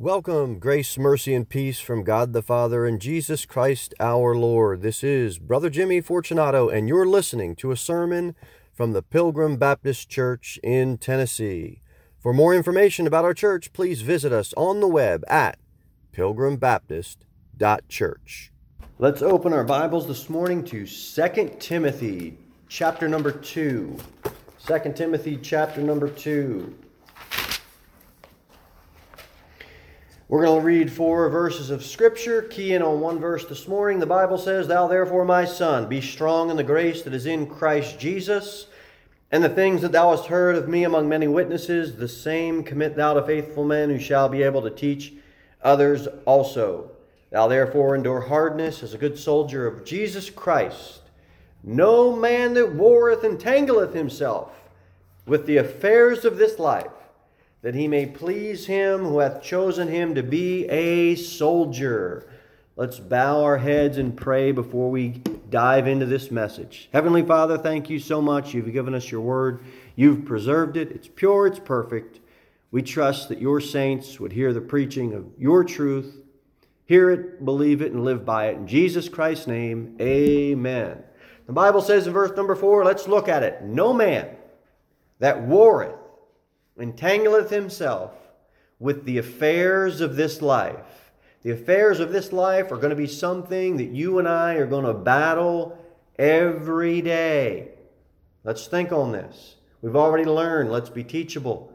Welcome, grace, mercy, and peace from God the Father and Jesus Christ our Lord. This is Brother Jimmy Fortunato, and you're listening to a sermon from the Pilgrim Baptist Church in Tennessee. For more information about our church, please visit us on the web at pilgrimbaptist.church. Let's open our Bibles this morning to 2 Timothy chapter number 2. 2 Timothy chapter number 2. We're going to read four verses of Scripture, key in on one verse this morning. The Bible says, "Thou therefore, my son, be strong in the grace that is in Christ Jesus, and the things that thou hast heard of me among many witnesses, the same commit thou to faithful men who shall be able to teach others also. Thou therefore endure hardness as a good soldier of Jesus Christ. No man that warreth entangleth himself with the affairs of this life, that he may please him who hath chosen him to be a soldier." Let's bow our heads and pray before we dive into this message. Heavenly Father, thank you so much. You've given us your word. You've preserved it. It's pure. It's perfect. We trust that your saints would hear the preaching of your truth, hear it, believe it, and live by it. In Jesus Christ's name, amen. The Bible says in verse number 4, let's look at it. "No man that warreth entangleth himself with the affairs of this life." The affairs of this life are going to be something that you and I are going to battle every day. Let's think on this. We've already learned, let's be teachable.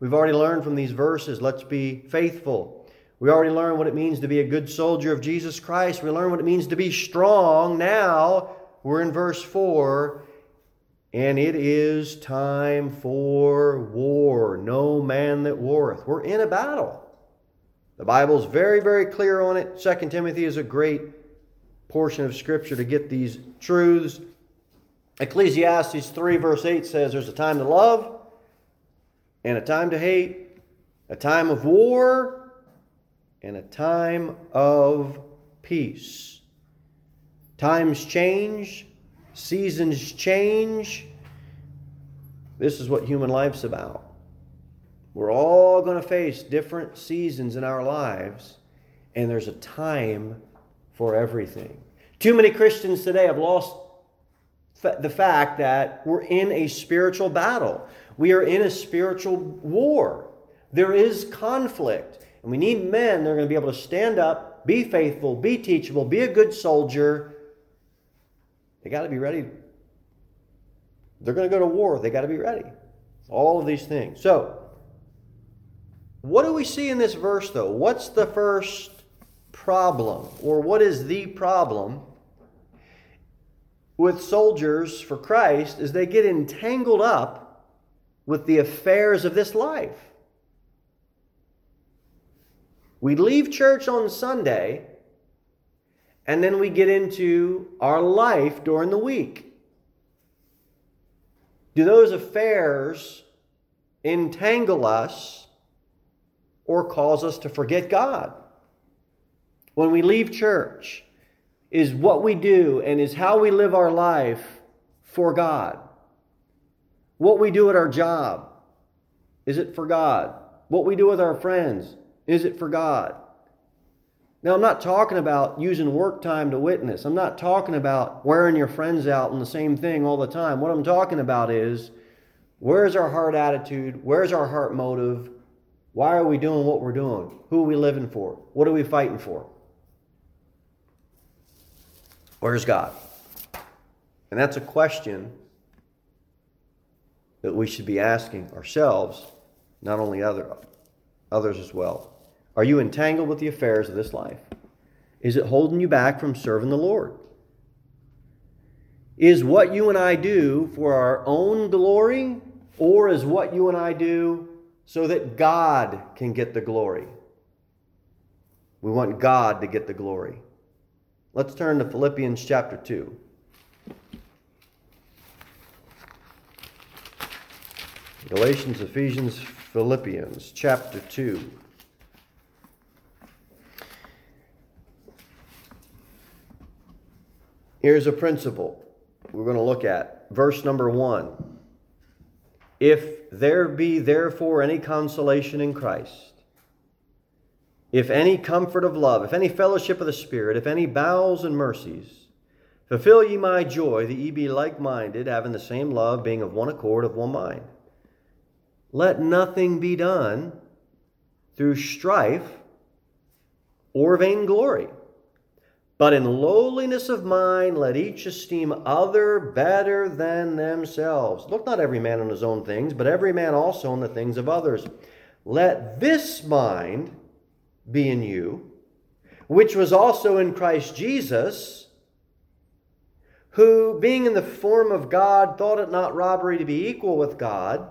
We've already learned from these verses, let's be faithful. We already learned what it means to be a good soldier of Jesus Christ. We learned what it means to be strong. Now we're in verse 4. And it is time for war. No man that warreth. We're in a battle. The Bible's very, very clear on it. 2 Timothy is a great portion of Scripture to get these truths. Ecclesiastes 3 verse 8 says there's a time to love and a time to hate, a time of war and a time of peace. Times change. Seasons change. This is what human life's about. We're all going to face different seasons in our lives, and there's a time for everything. Too many Christians today have lost the fact that we're in a spiritual battle. We are in a spiritual war. There is conflict, and we need men that are going to be able to stand up, be faithful, be teachable, be a good soldier. They got to be ready. They're going to go to war. They got to be ready. All of these things. So, what do we see in this verse, though? What's the first problem, or what is the problem with soldiers for Christ? Is they get entangled up with the affairs of this life. We leave church on Sunday, and then we get into our life during the week. Do those affairs entangle us or cause us to forget God? When we leave church, is what we do and is how we live our life for God? What we do at our job, is it for God? What we do with our friends, is it for God? Now, I'm not talking about using work time to witness. I'm not talking about wearing your friends out on the same thing all the time. What I'm talking about is, where's our heart attitude? Where's our heart motive? Why are we doing what we're doing? Who are we living for? What are we fighting for? Where's God? And that's a question that we should be asking ourselves, not only others as well. Are you entangled with the affairs of this life? Is it holding you back from serving the Lord? Is what you and I do for our own glory, or is what you and I do so that God can get the glory? We want God to get the glory. Let's turn to Philippians chapter 2. Galatians, Ephesians, Philippians chapter 2. Here's a principle we're going to look at. Verse number 1. "If there be therefore any consolation in Christ, if any comfort of love, if any fellowship of the Spirit, if any bowels and mercies, fulfill ye my joy, that ye be like-minded, having the same love, being of one accord, of one mind. Let nothing be done through strife or vainglory, but in lowliness of mind let each esteem other better than themselves. Look not every man on his own things, but every man also on the things of others. Let this mind be in you, which was also in Christ Jesus, who, being in the form of God, thought it not robbery to be equal with God,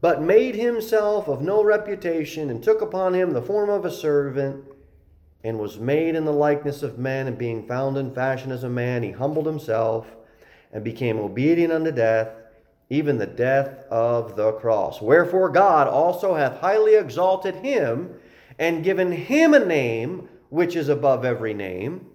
but made himself of no reputation, and took upon him the form of a servant, and was made in the likeness of men, and being found in fashion as a man, he humbled himself, and became obedient unto death, even the death of the cross. Wherefore God also hath highly exalted him, and given him a name which is above every name,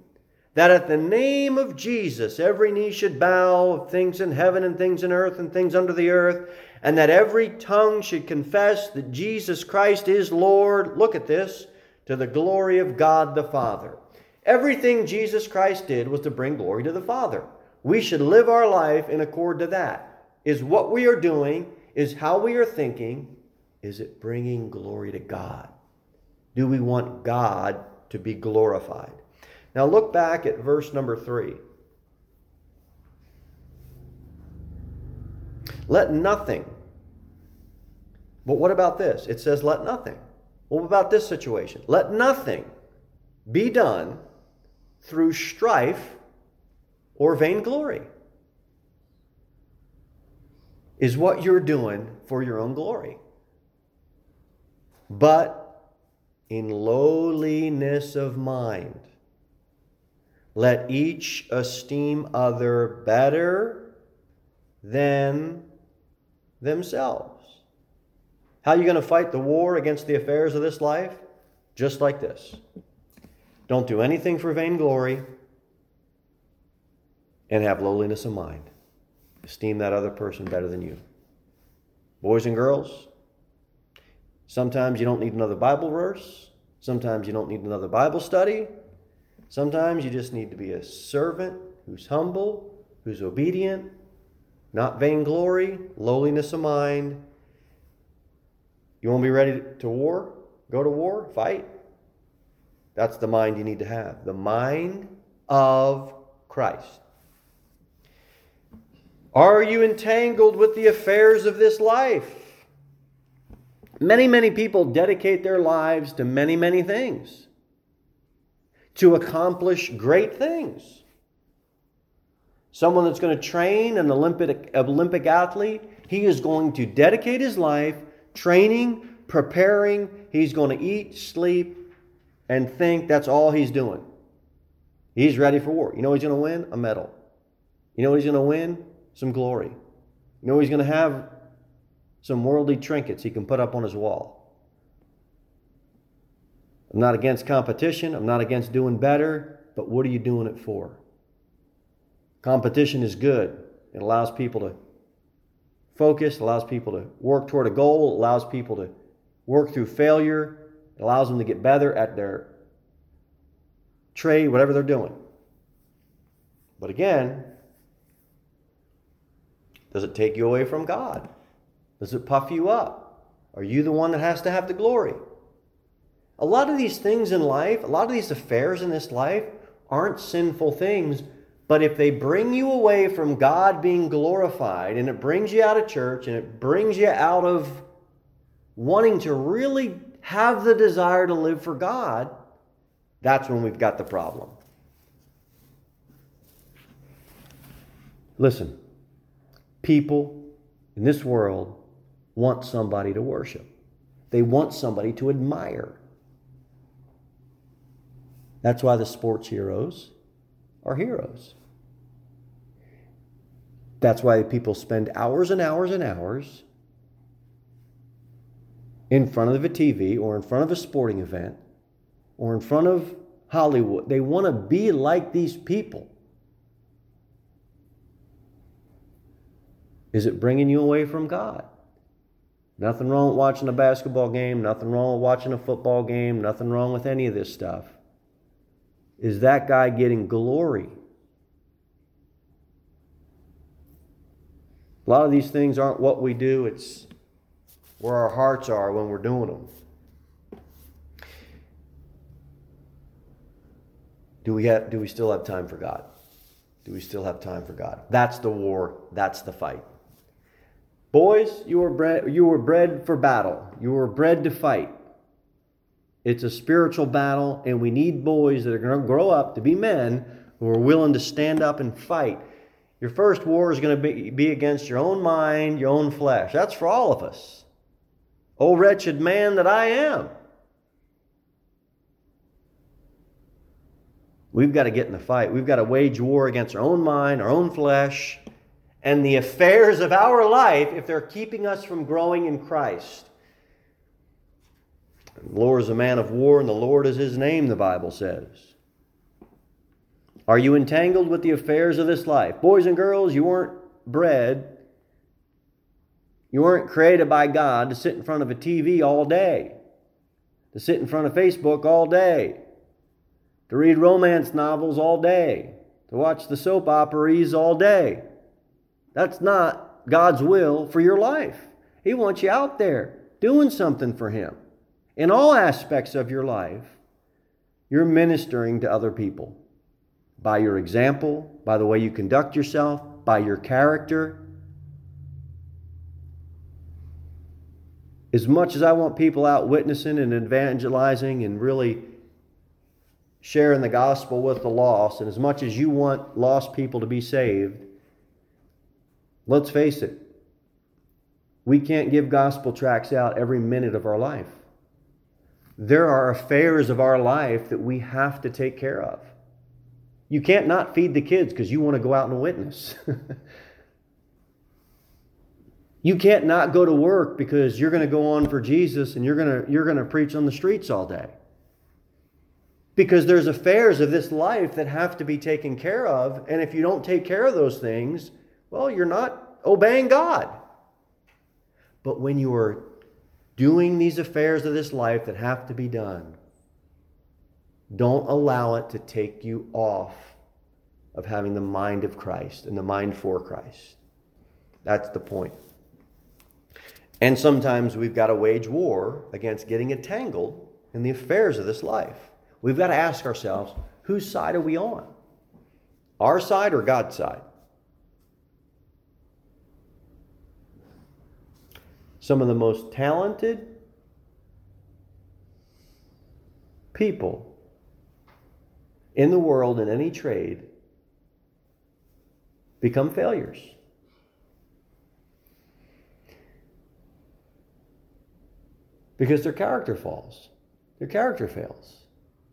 that at the name of Jesus every knee should bow, of things in heaven and things in earth and things under the earth, and that every tongue should confess that Jesus Christ is Lord. Look at this, to the glory of God the Father. Everything Jesus Christ did was to bring glory to the Father. We should live our life in accord to that. Is what we are doing, is how we are thinking, is it bringing glory to God? Do we want God to be glorified? Now look back at verse number 3. Let nothing. But what about this? It says let nothing. What about this situation? Let nothing be done through strife or vainglory. Is what you're doing for your own glory. But in lowliness of mind, let each esteem other better than themselves. How are you going to fight the war against the affairs of this life? Just like this. Don't do anything for vainglory and have lowliness of mind. Esteem that other person better than you. Boys and girls, sometimes you don't need another Bible verse. Sometimes you don't need another Bible study. Sometimes you just need to be a servant who's humble, who's obedient, not vainglory, lowliness of mind. You want to be ready to war? Go to war? Fight? That's the mind you need to have. The mind of Christ. Are you entangled with the affairs of this life? Many, many people dedicate their lives to many, many things to accomplish great things. Someone that's going to train an Olympic athlete, he is going to dedicate his life training, preparing. He's going to eat, sleep, and think that's all he's doing. He's ready for war. You know what he's going to win? A medal. You know what he's going to win? Some glory. You know what he's going to have? Some worldly trinkets he can put up on his wall. I'm not against competition. I'm not against doing better. But what are you doing it for? Competition is good. It allows people to focus. It allows people to work toward a goal. It allows people to work through failure. It allows them to get better at their trade, whatever they're doing. But again, does it take you away from God? Does it puff you up? Are you the one that has to have the glory? A lot of these things in life, a lot of these affairs in this life aren't sinful things, but if they bring you away from God being glorified, and it brings you out of church, and it brings you out of wanting to really have the desire to live for God, that's when we've got the problem. Listen, people in this world want somebody to worship. They want somebody to admire. That's why the sports heroes are heroes. That's why people spend hours and hours and hours in front of a TV or in front of a sporting event or in front of Hollywood. They want to be like these people. Is it bringing you away from God? Nothing wrong with watching a basketball game. Nothing wrong with watching a football game. Nothing wrong with any of this stuff. Is that guy getting glory? A lot of these things aren't what we do. It's where our hearts are when we're doing them. Do we still have time for God? Do we still have time for God? That's the war. That's the fight. Boys, you were bred for battle. You were bred to fight. It's a spiritual battle, and we need boys that are going to grow up to be men who are willing to stand up and fight. Your first war is going to be against your own mind, your own flesh. That's for all of us. Oh, wretched man that I am. We've got to get in the fight. We've got to wage war against our own mind, our own flesh, and the affairs of our life if they're keeping us from growing in Christ. The Lord is a man of war, and the Lord is his name, the Bible says. Are you entangled with the affairs of this life? Boys and girls, you weren't bred, you weren't created by God to sit in front of a TV all day, to sit in front of Facebook all day, to read romance novels all day, to watch the soap operas all day. That's not God's will for your life. He wants you out there doing something for him. In all aspects of your life, you're ministering to other people by your example, by the way you conduct yourself, by your character. As much as I want people out witnessing and evangelizing and really sharing the gospel with the lost, and as much as you want lost people to be saved, let's face it, we can't give gospel tracts out every minute of our life. There are affairs of our life that we have to take care of. You can't not feed the kids because you want to go out and witness. You can't not go to work because you're going to go on for Jesus and you're going to preach on the streets all day. Because there's affairs of this life that have to be taken care of, and if you don't take care of those things, well, you're not obeying God. But when you are doing these affairs of this life that have to be done, don't allow it to take you off of having the mind of Christ and the mind for Christ. That's the point. And sometimes we've got to wage war against getting entangled in the affairs of this life. We've got to ask ourselves, whose side are we on? Our side or God's side? Some of the most talented people in the world in any trade become failures. Because their character falls. Their character fails.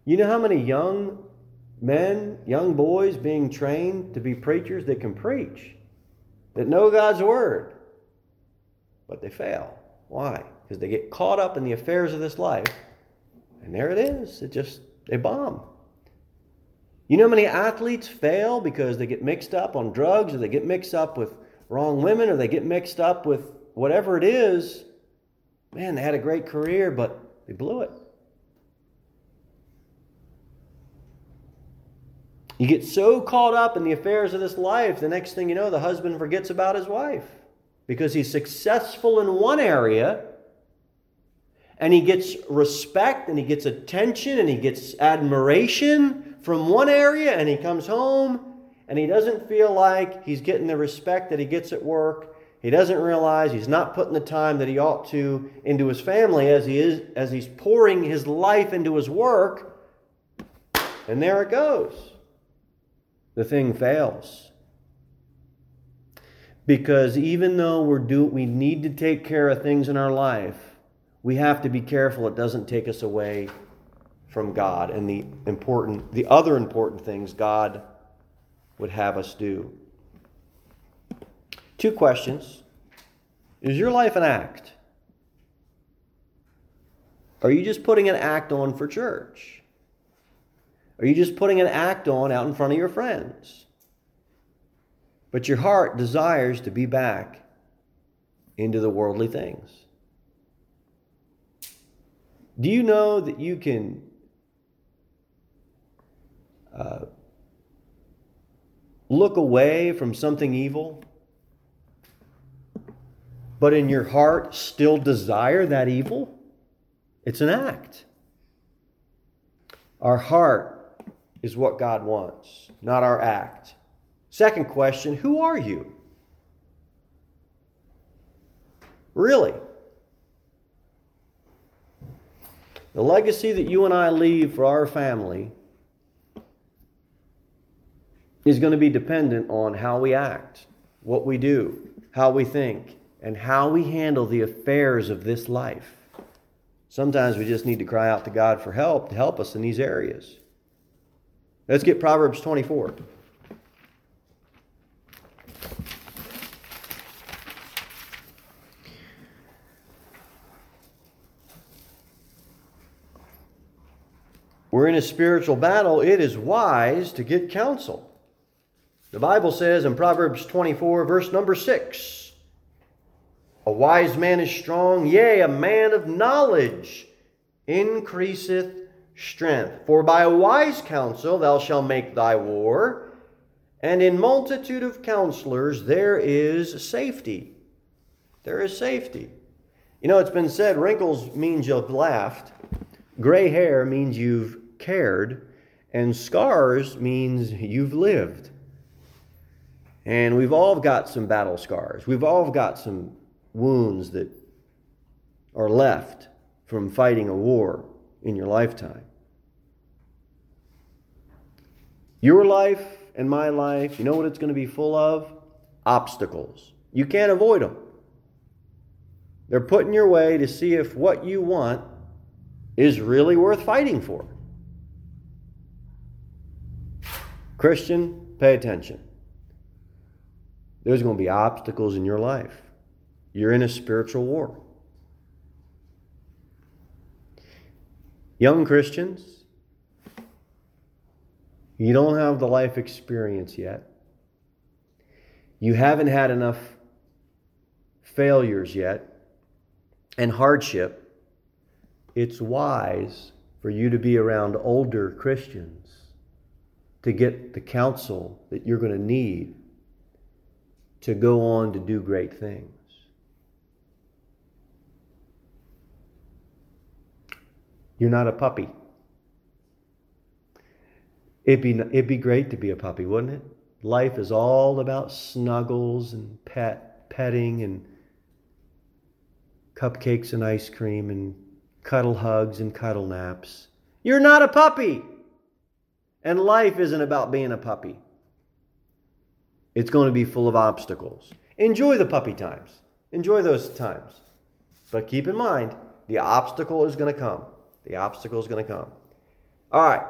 You know how many young men, young boys being trained to be preachers that can preach, that know God's word, but they fail. Why? Because they get caught up in the affairs of this life. And there it is. They bomb. You know how many athletes fail because they get mixed up on drugs, or they get mixed up with wrong women, or they get mixed up with whatever it is. Man, they had a great career, but they blew it. You get so caught up in the affairs of this life, the next thing you know, the husband forgets about his wife. Because he's successful in one area, and he gets respect, and he gets attention, and he gets admiration from one area, and he comes home, and he doesn't feel like he's getting the respect that he gets at work. He doesn't realize he's not putting the time that he ought to into his family as he's pouring his life into his work, and there it goes. The thing fails. Because even though we need to take care of things in our life, we have to be careful it doesn't take us away from God and the other important things God would have us do. Two questions. Is your life an act? Are you just putting an act on for church? Are you just putting an act on out in front of your friends? But your heart desires to be back into the worldly things. Do you know that you can look away from something evil, but in your heart still desire that evil? It's an act. Our heart is what God wants, not our act. Second question, who are you? Really? The legacy that you and I leave for our family is going to be dependent on how we act, what we do, how we think, and how we handle the affairs of this life. Sometimes we just need to cry out to God for help to help us in these areas. Let's get Proverbs 24. We're in a spiritual battle. It is wise to get counsel. The Bible says in Proverbs 24, verse number 6, a wise man is strong, yea, a man of knowledge increaseth strength. For by a wise counsel thou shalt make thy war, and in multitude of counselors there is safety. There is safety. You know, it's been said, wrinkles means you've laughed, gray hair means you've cared, and scars means you've lived. And we've all got some battle scars. We've all got some wounds that are left from fighting a war in your lifetime. Your life and my life, you know what it's going to be full of? Obstacles. You can't avoid them. They're put in your way to see if what you want is really worth fighting for. Christian, pay attention. There's going to be obstacles in your life. You're in a spiritual war. Young Christians, you don't have the life experience yet. You haven't had enough failures yet and hardship. It's wise for you to be around older Christians to get the counsel that you're going to need to go on to do great things. You're not a puppy. It'd be great to be a puppy, wouldn't it? Life is all about snuggles and petting and cupcakes and ice cream and cuddle hugs and cuddle naps. You're not a puppy. And life isn't about being a puppy. It's going to be full of obstacles. Enjoy the puppy times. Enjoy those times. But keep in mind, the obstacle is going to come. The obstacle is going to come. All right.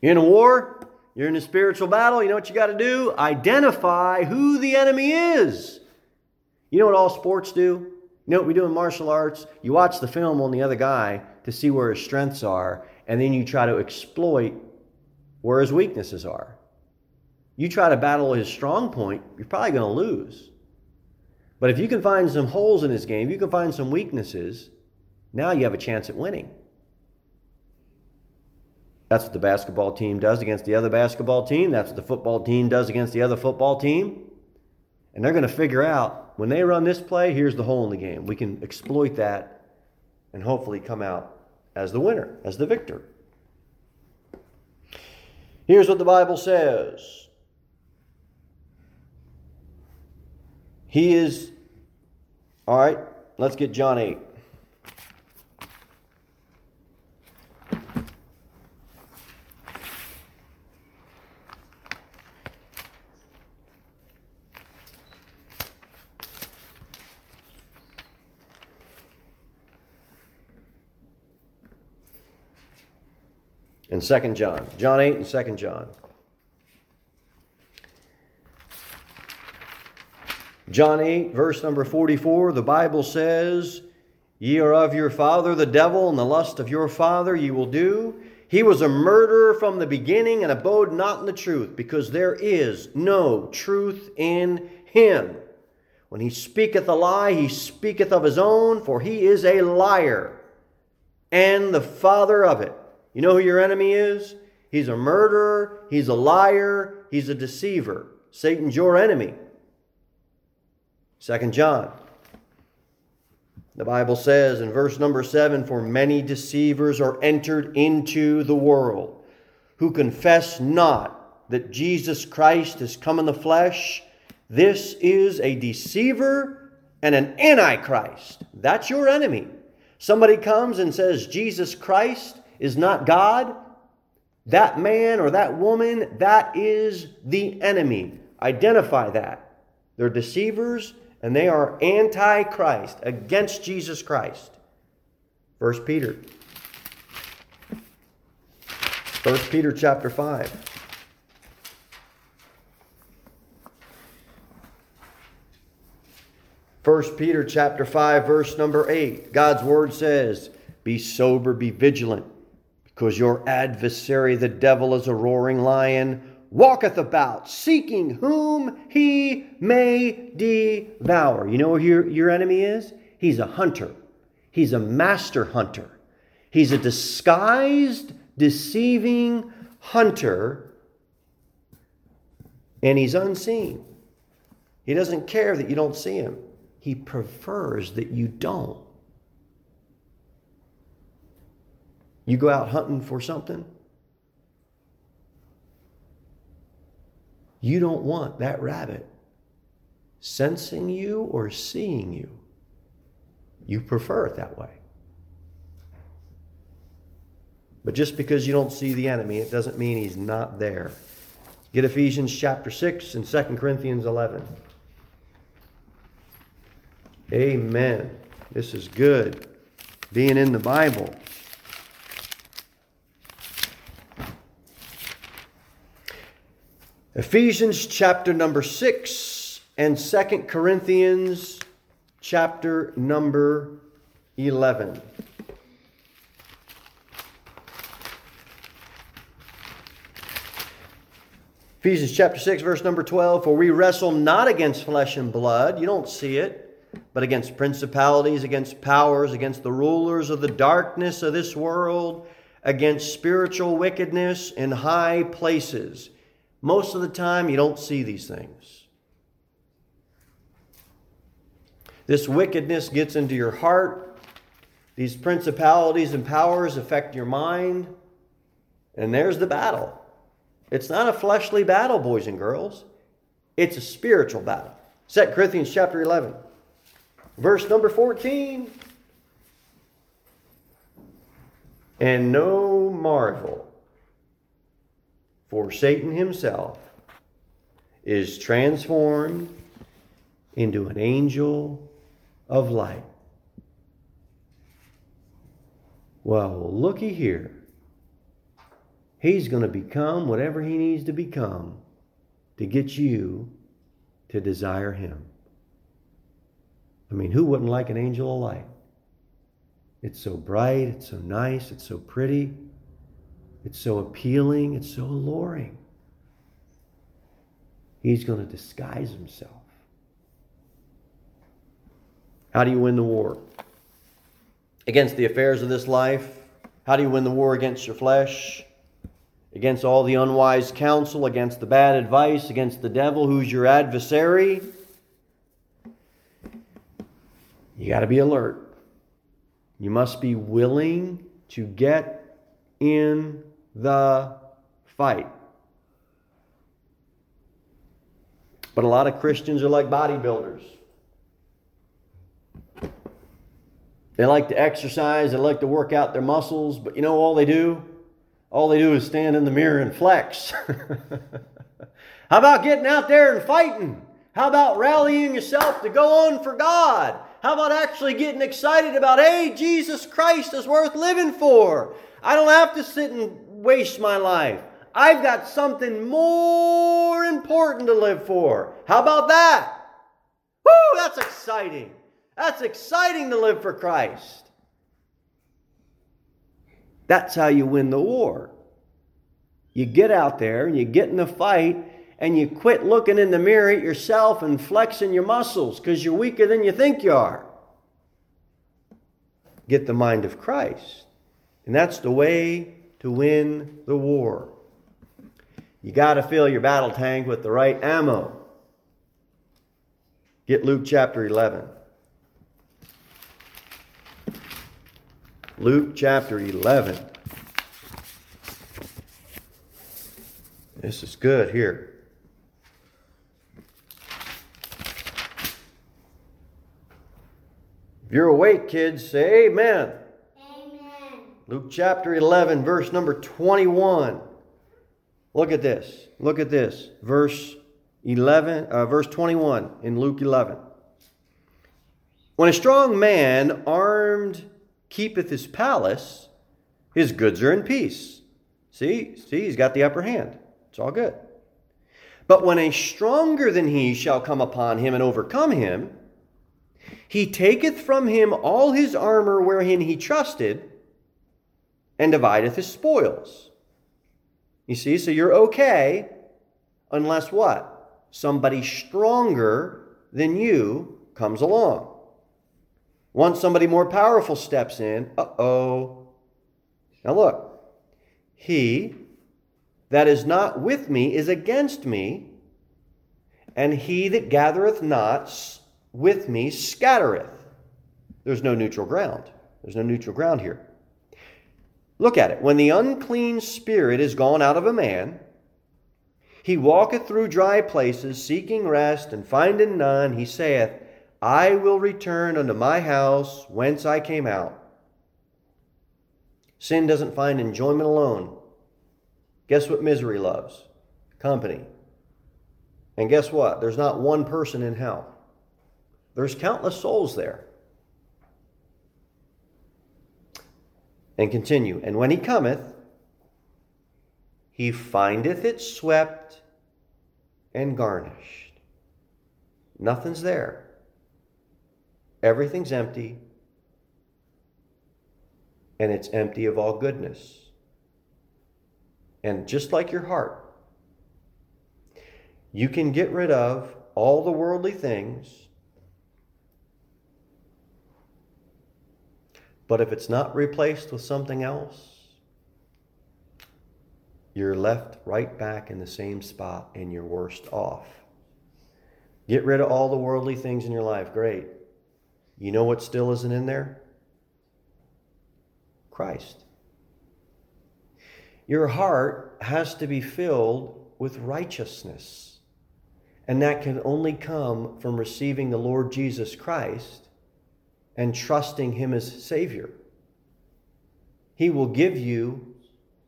You're in a war. You're in a spiritual battle. You know what you got to do? Identify who the enemy is. You know what all sports do? You know what we do in martial arts? You watch the film on the other guy to see where his strengths are, and then you try to exploit where his weaknesses are. You try to battle his strong point, you're probably going to lose. But if you can find some holes in his game, you can find some weaknesses, now you have a chance at winning. That's what the basketball team does against the other basketball team. That's what the football team does against the other football team. And they're going to figure out, when they run this play, here's the hole in the game. We can exploit that and hopefully come out as the winner, as the victor. Here's what the Bible says. He is, all right, let's get John 8. And 2 John. John 8 and 2 John. John 8, verse number 44, the Bible says, Ye are of your father the devil, and the lust of your father ye will do. He was a murderer from the beginning, and abode not in the truth, because there is no truth in him. When he speaketh a lie, he speaketh of his own, for he is a liar, and the father of it. You know who your enemy is? He's a murderer. He's a liar. He's a deceiver. Satan's your enemy. 2 John. The Bible says in verse number 7, for many deceivers are entered into the world, who confess not that Jesus Christ is come in the flesh. This is a deceiver and an antichrist. That's your enemy. Somebody comes and says Jesus Christ is not God. That man or that woman, that is the enemy. Identify that. They're deceivers and they are anti-Christ, against Jesus Christ. 1 Peter. 1 Peter chapter 5. First Peter chapter 5, verse number 8. God's word says, be sober, be vigilant, because your adversary, the devil, is a roaring lion, walketh about, seeking whom he may devour. You know who your enemy is? He's a hunter. He's a master hunter. He's a disguised, deceiving hunter, and he's unseen. He doesn't care that you don't see him. He prefers that you don't. You go out hunting for something. You don't want that rabbit sensing you or seeing you. You prefer it that way. But just because you don't see the enemy, it doesn't mean he's not there. Get Ephesians chapter 6 and 2 Corinthians 11. Amen. This is good. Being in the Bible. Ephesians chapter number 6 and 2 Corinthians chapter number 11. Ephesians chapter 6 verse number 12. For we wrestle not against flesh and blood. You don't see it. But against principalities, against powers, against the rulers of the darkness of this world, against spiritual wickedness in high places. Most of the time, you don't see these things. This wickedness gets into your heart. These principalities and powers affect your mind. And there's the battle. It's not a fleshly battle, boys and girls. It's a spiritual battle. 2 Corinthians chapter 11. Verse number 14. And no marvel, for Satan himself is transformed into an angel of light. Well, looky here. He's going to become whatever he needs to become to get you to desire him. I mean, who wouldn't like an angel of light? It's so bright, it's so nice, it's so pretty, it's so appealing, it's so alluring. He's going to disguise himself. How do you win the war? Against the affairs of this life? How do you win the war against your flesh? Against all the unwise counsel, against the bad advice, against the devil who's your adversary? You got to be alert. You must be willing to get in the fight. But a lot of Christians are like bodybuilders. They like to exercise, they like to work out their muscles, but you know all they do? All they do is stand in the mirror and flex. How about getting out there and fighting? How about rallying yourself to go on for God? How about actually getting excited about, hey, Jesus Christ is worth living for. I don't have to sit and waste my life. I've got something more important to live for. How about that? Woo, that's exciting. That's exciting to live for Christ. That's how you win the war. You get out there and you get in the fight and you quit looking in the mirror at yourself and flexing your muscles because you're weaker than you think you are. Get the mind of Christ. And that's the way to win the war. You got to fill your battle tank with the right ammo. Get Luke chapter 11. Luke chapter 11. This is good here. If you're awake, kids, say amen. Amen. Luke chapter 11, verse number 21. Look at this. Look at this. Verse 21 in Luke 11. When a strong man armed keepeth his palace, his goods are in peace. See, he's got the upper hand. It's all good. But when a stronger than he shall come upon him and overcome him, he taketh from him all his armor wherein he trusted, and divideth his spoils. You see, so you're okay, unless what? Somebody stronger than you comes along. Once somebody more powerful steps in, now look, he that is not with me is against me, and he that gathereth not with me scattereth. There's no neutral ground. There's no neutral ground here. Look at it. When the unclean spirit is gone out of a man, he walketh through dry places, seeking rest, and finding none. He saith, I will return unto my house whence I came out. Sin doesn't find enjoyment alone. Guess what misery loves? Company. And guess what? There's not one person in hell. There's countless souls there. And continue. And when he cometh, he findeth it swept and garnished. Nothing's there. Everything's empty, and it's empty of all goodness. And just like your heart, you can get rid of all the worldly things, but if it's not replaced with something else, you're left right back in the same spot and you're worst off. Get rid of all the worldly things in your life. Great. You know what still isn't in there? Christ. Your heart has to be filled with righteousness. And that can only come from receiving the Lord Jesus Christ and trusting Him as Savior. He will give you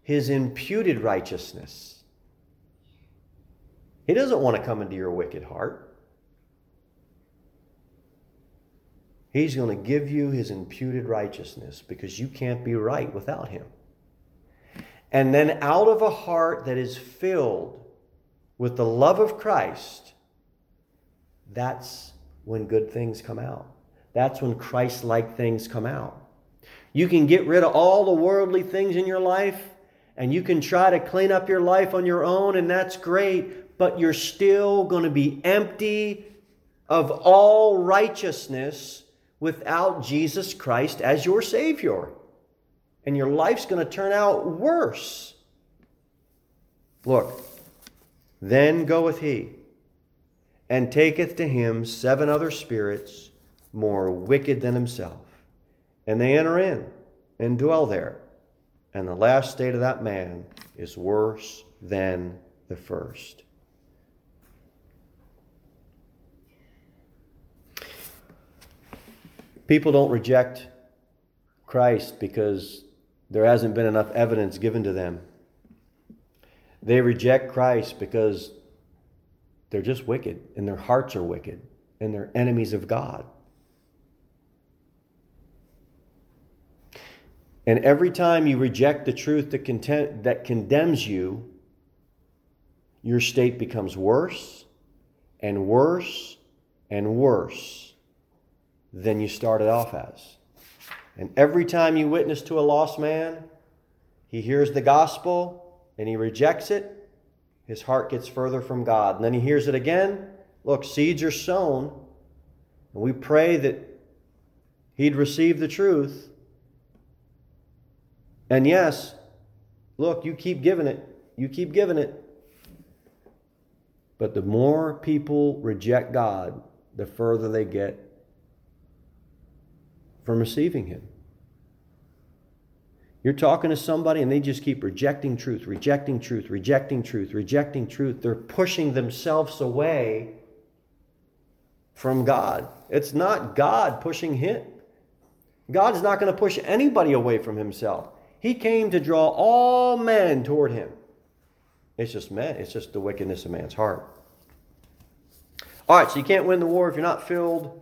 His imputed righteousness. He doesn't want to come into your wicked heart. He's going to give you His imputed righteousness because you can't be right without Him. And then out of a heart that is filled with the love of Christ, that's when good things come out. That's when Christ-like things come out. You can get rid of all the worldly things in your life, and you can try to clean up your life on your own, and that's great, but you're still going to be empty of all righteousness without Jesus Christ as your Savior. And your life's going to turn out worse. Look, then goeth he, and taketh to him 7 other spirits more wicked than himself. And they enter in and dwell there. And the last state of that man is worse than the first. People don't reject Christ because there hasn't been enough evidence given to them. They reject Christ because they're just wicked, and their hearts are wicked, and they're enemies of God. And every time you reject the truth that condemns you, your state becomes worse and worse and worse than you started off as. And every time you witness to a lost man, he hears the gospel and he rejects it, his heart gets further from God. And then he hears it again. Look, seeds are sown, and we pray that he'd receive the truth. And yes, look, you keep giving it. You keep giving it. But the more people reject God, the further they get from receiving Him. You're talking to somebody and they just keep rejecting truth, rejecting truth, rejecting truth, rejecting truth. They're pushing themselves away from God. It's not God pushing him. God's not going to push anybody away from himself. He came to draw all men toward him. It's just man. It's just the wickedness of man's heart. All right, so you can't win the war if you're not filled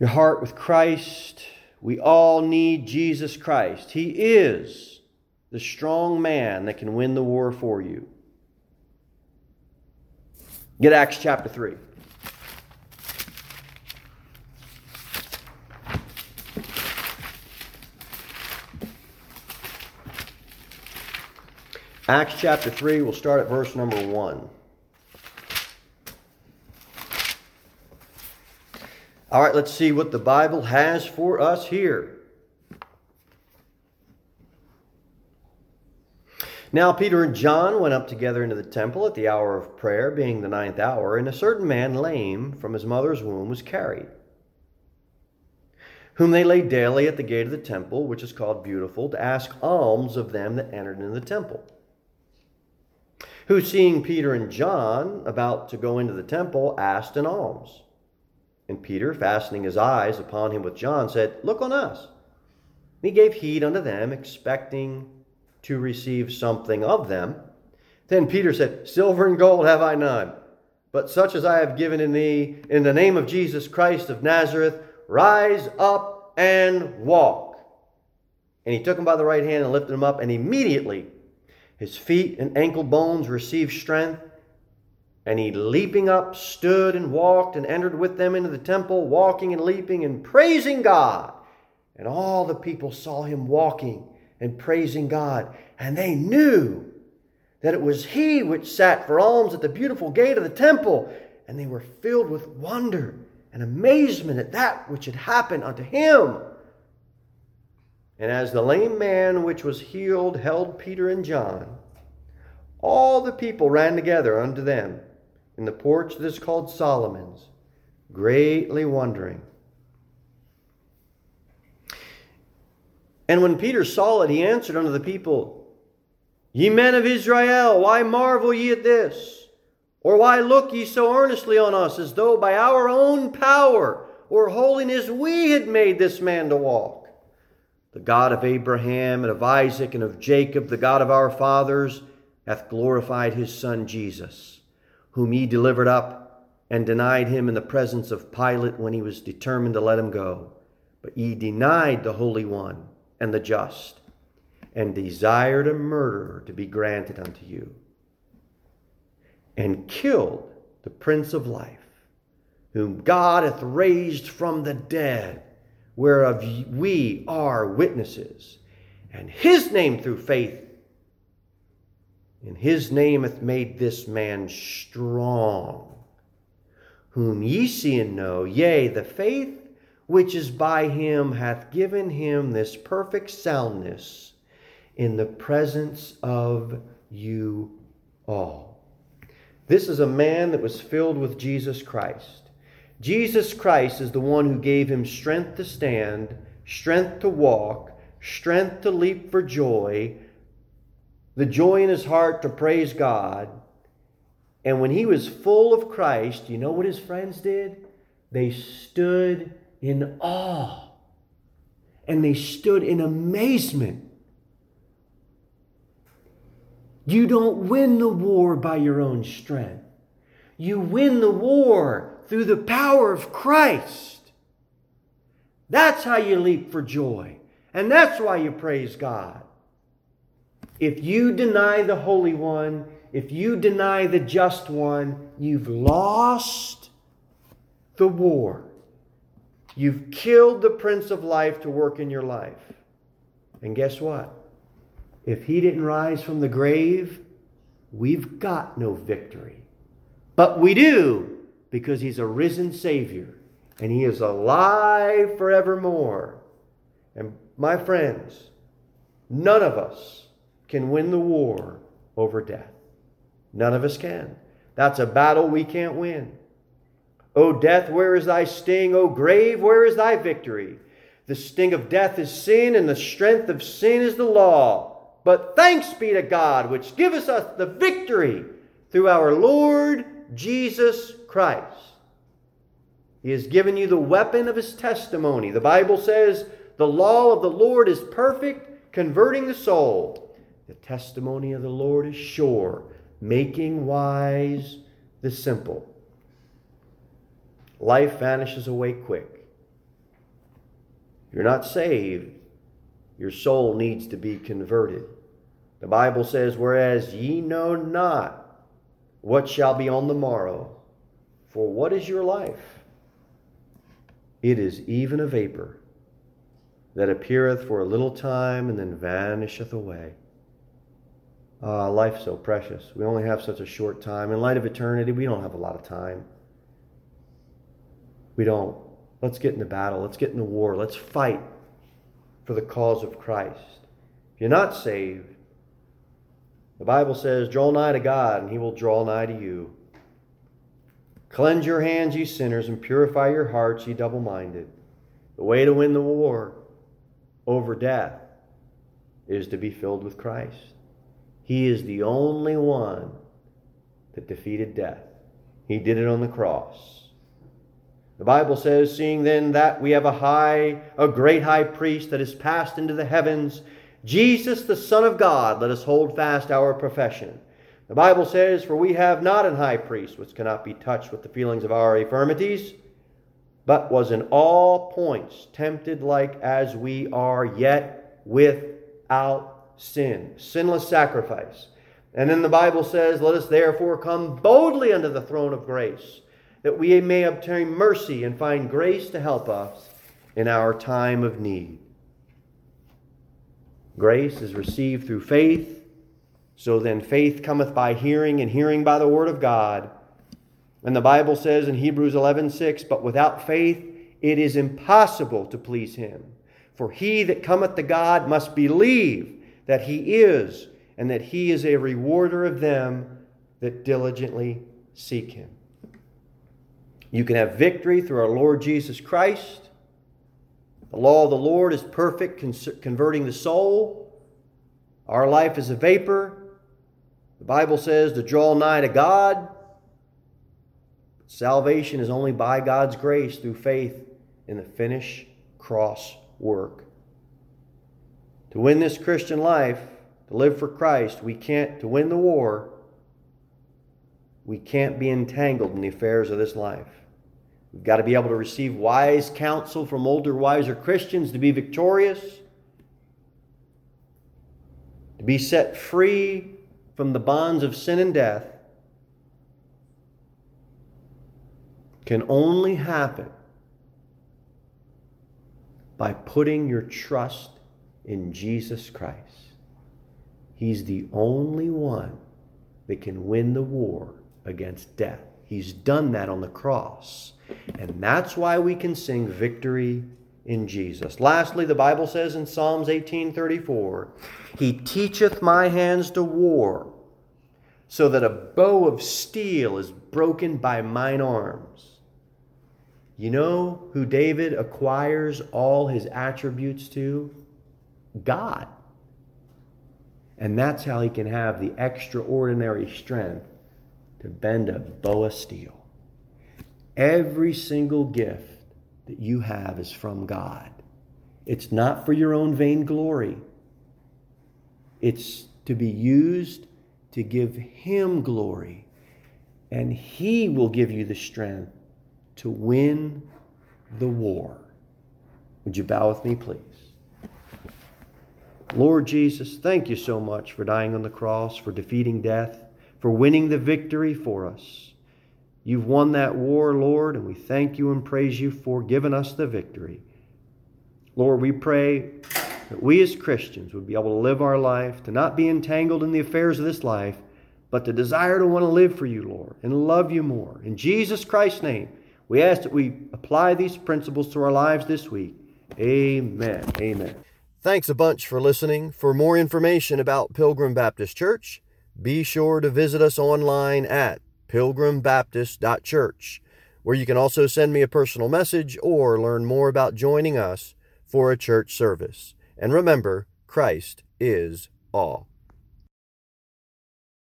your heart with Christ. We all need Jesus Christ. He is the strong man that can win the war for you. Get Acts chapter 3. Acts chapter 3, we'll start at verse number 1. All right, let's see what the Bible has for us here. Now Peter and John went up together into the temple at the hour of prayer, being the 9th hour, and a certain man lame from his mother's womb was carried, whom they laid daily at the gate of the temple, which is called Beautiful, to ask alms of them that entered into the temple. Who, seeing Peter and John about to go into the temple, asked an alms. And Peter, fastening his eyes upon him with John, said, "Look on us." And he gave heed unto them, expecting to receive something of them. Then Peter said, "Silver and gold have I none, but such as I have given in thee, in the name of Jesus Christ of Nazareth, rise up and walk." And he took him by the right hand and lifted him up, and immediately his feet and ankle bones received strength. And he, leaping up, stood and walked and entered with them into the temple, walking and leaping and praising God. And all the people saw him walking and praising God. And they knew that it was he which sat for alms at the beautiful gate of the temple. And they were filled with wonder and amazement at that which had happened unto him. And as the lame man which was healed held Peter and John, all the people ran together unto them in the porch that is called Solomon's, greatly wondering. And when Peter saw it, he answered unto the people, "Ye men of Israel, why marvel ye at this? Or why look ye so earnestly on us, as though by our own power or holiness we had made this man to walk? The God of Abraham and of Isaac and of Jacob, the God of our fathers, hath glorified his Son Jesus, whom ye delivered up and denied him in the presence of Pilate when he was determined to let him go. But ye denied the Holy One and the Just, and desired a murderer to be granted unto you, and killed the Prince of Life, whom God hath raised from the dead, whereof we are witnesses. And his name through faith in his name hath made this man strong, whom ye see and know, yea, the faith which is by him hath given him this perfect soundness in the presence of you all." This is a man that was filled with Jesus Christ. Jesus Christ is the one who gave him strength to stand, strength to walk, strength to leap for joy, the joy in his heart to praise God. And when he was full of Christ, you know what his friends did? They stood in awe. And they stood in amazement. You don't win the war by your own strength. You win the war through the power of Christ. That's how you leap for joy. And that's why you praise God. If you deny the Holy One, if you deny the Just One, you've lost the war. You've killed the Prince of Life to work in your life. And guess what? If he didn't rise from the grave, we've got no victory. But we do, because he's a risen Savior, and he is alive forevermore. And My friends, none of us can win the war over death. None of us can. That's a battle we can't win. O death, where is thy sting? O grave, where is thy victory? The sting of death is sin, and the strength of sin is the law. But thanks be to God, which giveth us the victory through our Lord Jesus Christ. He has given you the weapon of his testimony. The Bible says, the law of the Lord is perfect, converting the soul. The testimony of the Lord is sure, making wise the simple. Life vanishes away quick. If you're not saved, your soul needs to be converted. The Bible says, whereas ye know not what shall be on the morrow, for what is your life? It is even a vapor that appeareth for a little time and then vanisheth away. Ah, life's so precious. We only have such a short time. In light of eternity, we don't have a lot of time. We don't. Let's get in the battle. Let's get in the war. Let's fight for the cause of Christ. If you're not saved, the Bible says, draw nigh to God, and he will draw nigh to you. Cleanse your hands, ye sinners, and purify your hearts, ye double-minded. The way to win the war over death is to be filled with Christ. He is the only one that defeated death. He did it on the cross. The Bible says, seeing then that we have a great high priest that is passed into the heavens, Jesus the Son of God, let us hold fast our profession. The Bible says, for we have not an high priest which cannot be touched with the feelings of our infirmities, but was in all points tempted like as we are, yet without sin. Sinless sacrifice. And then the Bible says, let us therefore come boldly unto the throne of grace, that we may obtain mercy and find grace to help us in our time of need. Grace is received through faith. So then faith cometh by hearing, and hearing by the word of God. And the Bible says in Hebrews 11:6, but without faith it is impossible to please him. For he that cometh to God must believe that he is, and that he is a rewarder of them that diligently seek him. You can have victory through our Lord Jesus Christ. The law of the Lord is perfect, converting the soul. Our life is a vapor. The Bible says to draw nigh to God. Salvation is only by God's grace through faith in the finished cross work. To win this Christian life, to live for Christ, to win the war, we can't be entangled in the affairs of this life. We've got to be able to receive wise counsel from older, wiser Christians to be victorious, to be set free from the bonds of sin and death. Can only happen by putting your trust in Jesus Christ. He's the only one that can win the war against death. He's done that on the cross. And that's why we can sing victory in Jesus. Lastly, the Bible says in Psalms 18:34, he teacheth my hands to war, so that a bow of steel is broken by mine arms. You know who David acquires all his attributes to? God. And that's how he can have the extraordinary strength to bend a bow of steel. Every single gift that you have is from God. It's not for your own vainglory. It's to be used to give him glory, and he will give you the strength to win the war. Would you bow with me, please? Lord Jesus, thank you so much for dying on the cross, for defeating death, for winning the victory for us. You've won that war, Lord, and we thank you and praise you for giving us the victory. Lord, we pray that we as Christians would be able to live our life, to not be entangled in the affairs of this life, but to desire to want to live for you, Lord, and love you more. In Jesus Christ's name, we ask that we apply these principles to our lives this week. Amen. Amen. Thanks a bunch for listening. For more information about Pilgrim Baptist Church, be sure to visit us online at pilgrimbaptist.church, where you can also send me a personal message or learn more about joining us for a church service. And remember, Christ is all.